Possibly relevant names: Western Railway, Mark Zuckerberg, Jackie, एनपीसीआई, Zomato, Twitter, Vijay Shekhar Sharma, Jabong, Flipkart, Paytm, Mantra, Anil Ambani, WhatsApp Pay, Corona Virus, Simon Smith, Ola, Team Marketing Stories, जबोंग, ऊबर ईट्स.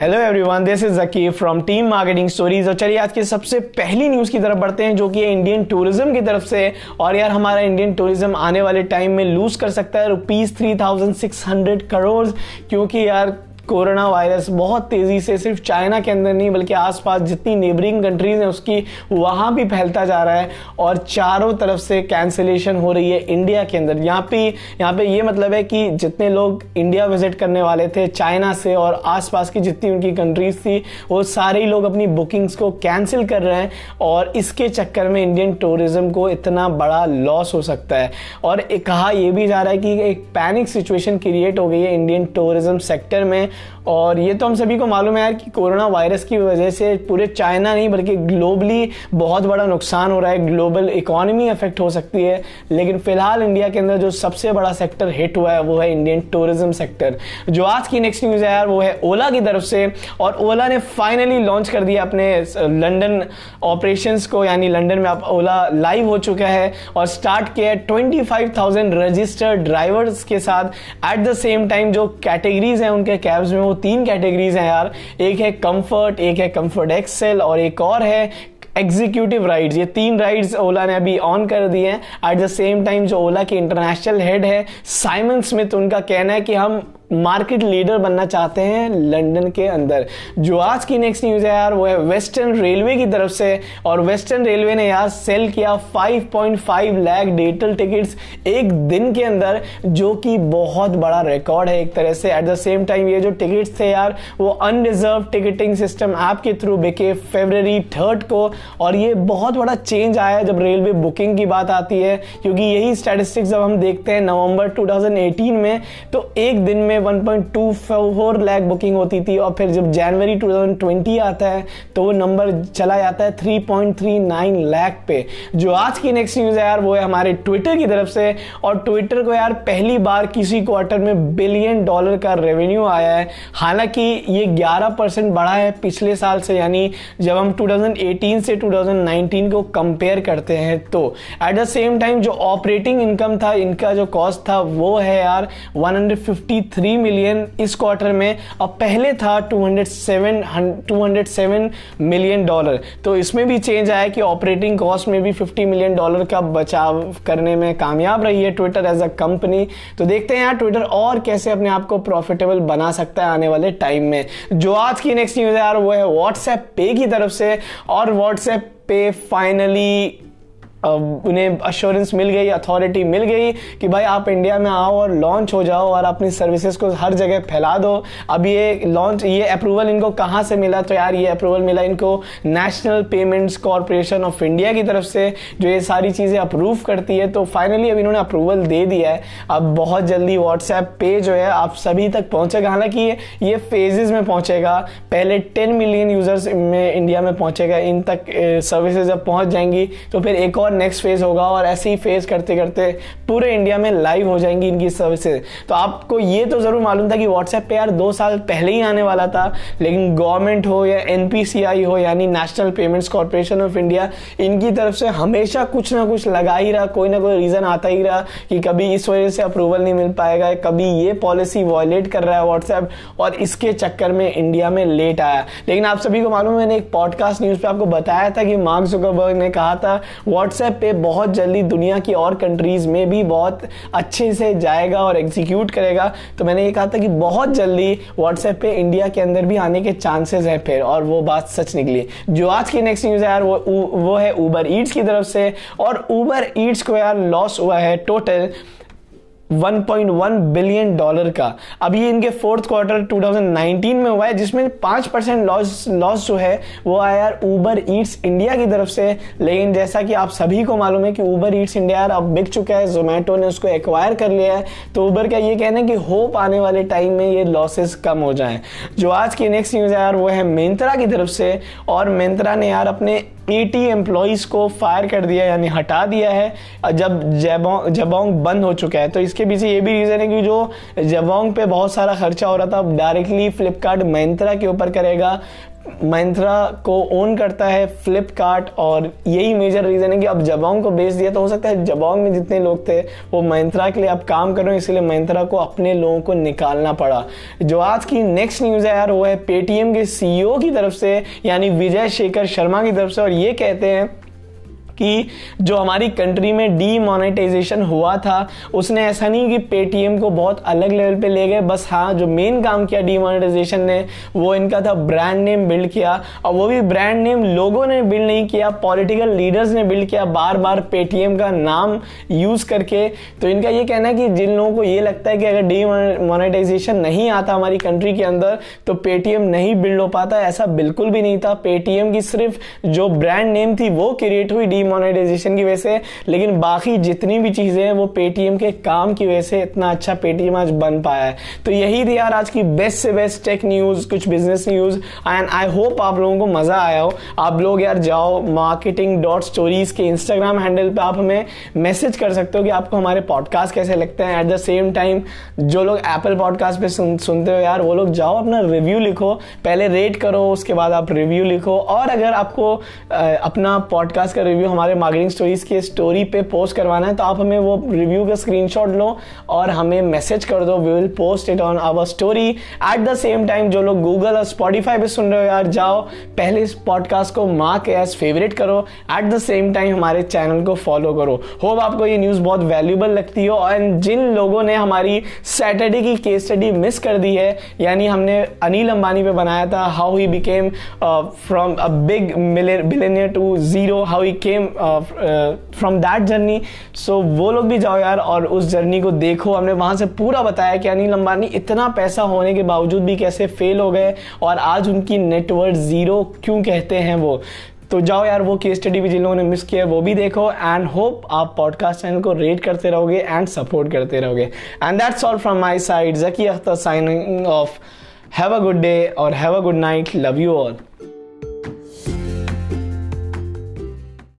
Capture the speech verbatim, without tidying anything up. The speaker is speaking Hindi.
Hello everyone, this is Zaki from team marketing stories. और चलिए आज की सबसे पहली न्यूज़ की तरफ बढ़ते हैं जो कि है इंडियन टूरिज्म की तरफ से। और यार हमारा इंडियन टूरिज्म आने वाले टाइम में लूज कर सकता है rupees three thousand six hundred crore, क्योंकि यार कोरोना वायरस बहुत तेज़ी से सिर्फ चाइना के अंदर नहीं बल्कि आसपास जितनी नेबरिंग कंट्रीज़ हैं उसकी वहाँ भी फैलता जा रहा है और चारों तरफ से कैंसिलेशन हो रही है इंडिया के अंदर। यहाँ पे यहाँ पे ये मतलब है कि जितने लोग इंडिया विजिट करने वाले थे चाइना से और आसपास की जितनी उनकी कंट्रीज़ थी वो सारे लोग अपनी बुकिंग्स को कैंसिल कर रहे हैं और इसके चक्कर में इंडियन टूरिज़्म को इतना बड़ा लॉस हो सकता है। और कहा यह भी जा रहा है कि एक पैनिक सिचुएशन क्रिएट हो गई है इंडियन टूरिज़्म सेक्टर में। और ये तो हम सभी को मालूम है यार कि कोरोना वायरस की वजह से पूरे चाइना नहीं बल्कि ग्लोबली बहुत बड़ा नुकसान हो रहा है, ग्लोबल इकोनॉमी अफेक्ट हो सकती है। लेकिन फिलहाल इंडिया के अंदर जो सबसे बड़ा सेक्टर हिट हुआ है वो है इंडियन टूरिज्म सेक्टर। जो आज की नेक्स्ट न्यूज़ है यार वो है ओला की तरफ से। और ओला ने फाइनली लॉन्च कर दिया अपने लंदन ऑपरेशंस को, यानी लंदन में आप ओला लाइव हो चुका है और स्टार्ट किया है twenty five thousand registered drivers के साथ। एट द सेम टाइम जो कैटेगरीज हैं उनके कैब्स में वो तीन कैटेगरीज हैं यार, एक है कंफर्ट, एक है कंफर्ट एक्सेल और एक और है एग्जीक्यूटिव राइड्स। ये तीन राइड्स ओला ने अभी ऑन कर दिए हैं। एट द सेम टाइम जो ओला के इंटरनेशनल हेड है साइमन स्मिथ, उनका कहना है कि हम मार्केट लीडर बनना चाहते हैं लंदन के अंदर। जो आज की नेक्स्ट न्यूज़ है यार वो है वेस्टर्न रेलवे की तरफ से। और वेस्टर्न रेलवे ने यार सेल किया पाँच पॉइंट पाँच लाख डिजिटल टिकट्स एक दिन के अंदर, जो कि बहुत बड़ा रिकॉर्ड है एक तरह से। एट द सेम टाइम ये जो टिकट्स थे यार वो अनरिजर्व टिकटिंग सिस्टम ऐप के थ्रू बिके फरवरी थर्ड को। और ये बहुत बड़ा चेंज आया है जब रेलवे बुकिंग की बात आती है, क्योंकि यही स्टैटिस्टिक्स जब हम देखते हैं नवंबर टू थाउजेंड एटीन में तो एक दिन में one point two four lakh booking होती थी, और फिर जब जनवरी टू थाउजेंड ट्वेंटी आता है तो वो नंबर चला जाता है three point three nine lakh पे। जो आज की नेक्स्ट न्यूज़ है यार वो है हमारे ट्विटर की तरफ से। और ट्विटर को यार पहली बार किसी क्वार्टर में बिलियन डॉलर का रेवेन्यू आया है, हालांकि ये ग्यारह परसेंट बढ़ा है पिछले साल से, यानी जब हम टू थाउजेंड एटीन से टू थाउजेंड नाइनटीन को कंपेयर करते हैं तो। एट द सेम टाइम जो ऑपरेटिंग इनकम था, इनका जो कॉस्ट था वो है यार one hundred fifty three million इस क्वार्टर में, और पहले था two hundred seven million dollar. तो इसमें भी चेंज आया कि ऑपरेटिंग कॉस्ट में भी फिफ्टी मिलियन डॉलर का बचाव करने में कामयाब रही है ट्विटर एज अ कंपनी। तो देखते हैं यार ट्विटर और कैसे अपने आप को प्रॉफिटेबल बना सकता है आने वाले टाइम में। जो आज की नेक्स्ट न्यूज़ है यार वो है व्हाट्सएप पे की तरफ से। और व्हाट्सएप पे फाइनली Uh, उन्हें अश्योरेंस मिल गई, अथॉरिटी मिल गई कि भाई आप इंडिया में आओ और लॉन्च हो जाओ और अपनी सर्विसेज को हर जगह फैला दो। अब ये लॉन्च, ये अप्रूवल इनको कहाँ से मिला, तो यार ये अप्रूवल मिला इनको National Payments Corporation of India की तरफ से, जो ये सारी चीज़ें अप्रूव करती है। तो फाइनली अब इन्होंने अप्रूवल दे दिया है। अब बहुत जल्दी व्हाट्सएप पे जो है आप सभी तक पहुँचेगा, हालाँकि ये, ये फेजेज़ में पहुँचेगा। पहले टेन मिलियन यूज़र्स में इंडिया में पहुँचेगा, इन तक सर्विसेज जब पहुँच जाएंगी तो फिर एक नेक्स्ट फेज होगा और ऐसे ही फेज करते करते पूरे इंडिया में लाइव हो जाएंगी इनकी सर्विसेज। तो आपको ये तो जरूर मालूम था कि व्हाट्सएप पे यार दो साल पहले ही आने वाला था, लेकिन गवर्नमेंट हो या एनपीसीआई हो यानी National Payments Corporation of India, इनकी तरफ से हमेशा कुछ ना कुछ लगा ही रहा, कोई ना कोई रीजन आता ही रहा कि कभी इस वजह से अप्रूवल नहीं मिल पाएगा, कभी ये पॉलिसी वायलेट कर रहा है व्हाट्सएप, और इसके चक्कर में इंडिया में लेट आया। लेकिन आप सभी को मालूम, मैंने एक पॉडकास्ट न्यूज़ पे आपको बताया था कि मार्क जुकरबर्ग ने कहा था व्हाट्सएप पे बहुत जल्दी दुनिया की और कंट्रीज़ में भी बहुत अच्छे से जाएगा और एग्जीक्यूट करेगा। तो मैंने ये कहा था कि बहुत जल्दी व्हाट्सएप पे इंडिया के अंदर भी आने के चांसेस हैं फिर, और वो बात सच निकली। जो आज की नेक्स्ट न्यूज़ है यार वो वो है ऊबर ईट्स की तरफ से। और ऊबर ईट्स को यार लॉस हुआ है total one point one billion dollar का। अब ये इनके fourth quarter two thousand nineteen में हुआ है, जिसमें पाँच परसेंट लॉस लॉस जो है वो आया यार ऊबर ईट्स इंडिया की तरफ से। लेकिन जैसा कि आप सभी को मालूम है कि ऊबर ईट्स इंडिया यार अब बिक चुका है, जोमेटो ने उसको एक्वायर कर लिया है। तो ऊबर का ये कहना है कि होप आने वाले टाइम में ये लॉसेस कम हो जाएँ। जो आज की नेक्स्ट न्यूज़ है यार वो है मंत्रा की तरफ से। और मंत्रा ने यार अपने एटी एम्प्लॉइज़ को फायर कर दिया, यानी हटा दिया है जब जैबोंग जबोंग बंद हो चुका है। तो इसके पीछे ये भी रीज़न है कि जो जबोंग पे बहुत सारा खर्चा हो रहा था अब डायरेक्टली फ्लिपकार्ट मंत्रा के ऊपर करेगा। मंत्रा को ओन करता है फ्लिपकार्ट, और यही मेजर रीज़न है कि अब जबोंग को बेच दिया, तो हो सकता है जबोंग में जितने लोग थे वो मंत्रा के लिए अब काम कर रहे हैं, इसलिए मंत्रा को अपने लोगों को निकालना पड़ा। जो आज की नेक्स्ट न्यूज़ है यार वो है पेटीएम के सीईओ की तरफ से, यानी विजय शेखर शर्मा की तरफ से, और ये कहते हैं कि जो हमारी कंट्री में डीमोनेटाइजेशन हुआ था उसने ऐसा नहीं कि पेटीएम को बहुत अलग लेवल पे ले गए, बस हाँ जो मेन काम किया डीमोनेटाइजेशन ने वो इनका था ब्रांड नेम बिल्ड किया, और वो भी ब्रांड नेम लोगों ने बिल्ड नहीं किया, पॉलिटिकल लीडर्स ने बिल्ड किया बार बार पेटीएम का नाम यूज़ करके। तो इनका ये कहना है कि जिन लोगों को ये लगता है कि अगर डीमोनेटाइजेशन नहीं आता हमारी कंट्री के अंदर तो पेटीएम नहीं बिल्ड हो पाता, ऐसा बिल्कुल भी नहीं था। पेटीएम की सिर्फ जो ब्रांड नेम थी वो क्रिएट हुई डी मोनेटाइजेशन की वजह से, लेकिन बाकी जितनी भी चीजें हैं वो पेटीएम के काम की वजह से इतना अच्छा पेटीएम आज बन पाया है। तो यही थी यार आज की बेस्ट से बेस्ट टेक न्यूज, कुछ business news, and I hope आप लोगों को मजा आया हो। आप लोग यार जाओ मार्केटिंग डॉट स्टोरीज के इंस्टाग्राम हैंडल पे आप हमें मैसेज कर सकते हो कि आपको हमारे पॉडकास्ट कैसे लगते हैं। एट द सेम टाइम जो लोग एप्पल पॉडकास्ट पे सुन, सुनते हो यार वो लोग जाओ अपना रिव्यू लिखो, पहले रेट करो उसके बाद आप रिव्यू लिखो, और अगर आपको अपना पॉडकास्ट का रिव्यू हमारे मार्केटिंग स्टोरीज के स्टोरी पे पोस्ट करवाना है तो आप हमें वो रिव्यू का स्क्रीनशॉट लो और हमें मैसेज कर दो, we will post it on our story. At the same time जो लोग गूगल और स्पॉटिफाई पे सुन रहे हो यार जाओ पहले इस पॉडकास्ट को मार्क एज फेवरेट करो, एट द सेम टाइम हमारे चैनल को फॉलो करो। होप आपको ये न्यूज़ बहुत वैल्यूबल लगती हो, एंड जिन लोगों ने हमारी सैटरडे की केस स्टडी मिस कर दी है, यानी हमने अनिल अंबानी पे बनाया था how he became from a big billionaire to zero, how he came from that journey, so वो लोग भी जाओ यार और उस जर्नी को देखो। हमने वहाँ से पूरा बताया कि अनिल अंबानी इतना पैसा होने के बावजूद भी कैसे फेल हो गए और आज उनकी नेटवर्थ ज़ीरो क्यों कहते हैं वो। तो जाओ यार वो केस स्टडी भी जिन लोगों ने मिस किया वो भी देखो, एंड होप आप पॉडकास्ट चैनल को रेट करते रहोगे एंड सपोर्ट करते रहोगे। And that's all from my side. Zaki Akhtar signing off. Have a good day or have a good night. Love you all.